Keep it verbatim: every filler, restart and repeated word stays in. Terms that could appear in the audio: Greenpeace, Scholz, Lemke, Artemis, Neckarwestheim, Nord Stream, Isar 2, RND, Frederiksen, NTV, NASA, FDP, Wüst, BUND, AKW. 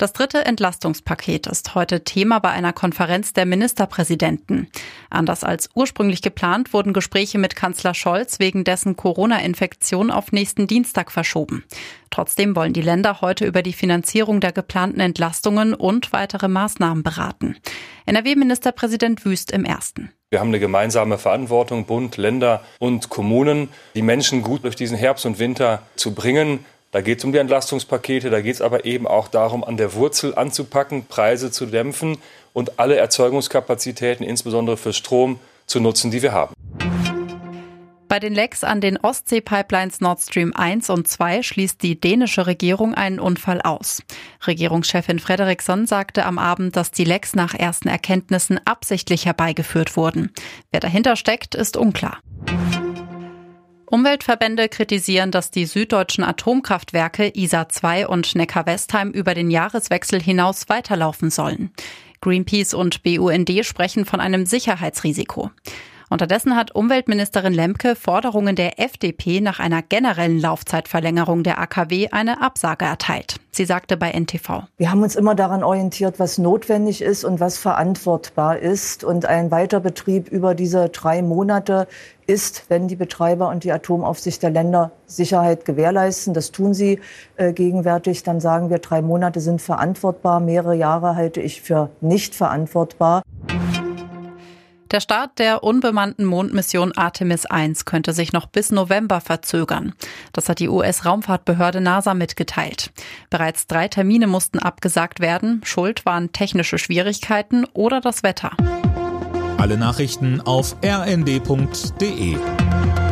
Das dritte Entlastungspaket ist heute Thema bei einer Konferenz der Ministerpräsidenten. Anders als ursprünglich geplant wurden Gespräche mit Kanzler Scholz wegen dessen Corona-Infektion auf nächsten Dienstag verschoben. Trotzdem wollen die Länder heute über die Finanzierung der geplanten Entlastungen und weitere Maßnahmen beraten. N R W-Ministerpräsident Wüst im Ersten. Wir haben eine gemeinsame Verantwortung, Bund, Länder und Kommunen, die Menschen gut durch diesen Herbst und Winter zu bringen. Da geht es um die Entlastungspakete, da geht es aber eben auch darum, an der Wurzel anzupacken, Preise zu dämpfen und alle Erzeugungskapazitäten, insbesondere für Strom, zu nutzen, die wir haben. Bei den Lecks an den Ostsee-Pipelines Nord Stream eins und zwei schließt die dänische Regierung einen Unfall aus. Regierungschefin Frederiksen sagte am Abend, dass die Lecks nach ersten Erkenntnissen absichtlich herbeigeführt wurden. Wer dahinter steckt, ist unklar. Umweltverbände kritisieren, dass die süddeutschen Atomkraftwerke Isar zwei und Neckarwestheim über den Jahreswechsel hinaus weiterlaufen sollen. Greenpeace und B U N D sprechen von einem Sicherheitsrisiko. Unterdessen hat Umweltministerin Lemke Forderungen der F D P nach einer generellen Laufzeitverlängerung der A K W eine Absage erteilt. Sie sagte bei N T V. Wir haben uns immer daran orientiert, was notwendig ist und was verantwortbar ist. Und ein Weiterbetrieb über diese drei Monate ist, wenn die Betreiber und die Atomaufsicht der Länder Sicherheit gewährleisten. Das tun sie äh, gegenwärtig. Dann sagen wir, drei Monate sind verantwortbar. Mehrere Jahre halte ich für nicht verantwortbar. Der Start der unbemannten Mondmission Artemis eins könnte sich noch bis November verzögern. Das hat die U S-Raumfahrtbehörde NASA mitgeteilt. Bereits drei Termine mussten abgesagt werden. Schuld waren technische Schwierigkeiten oder das Wetter. Alle Nachrichten auf r n d punkt d e.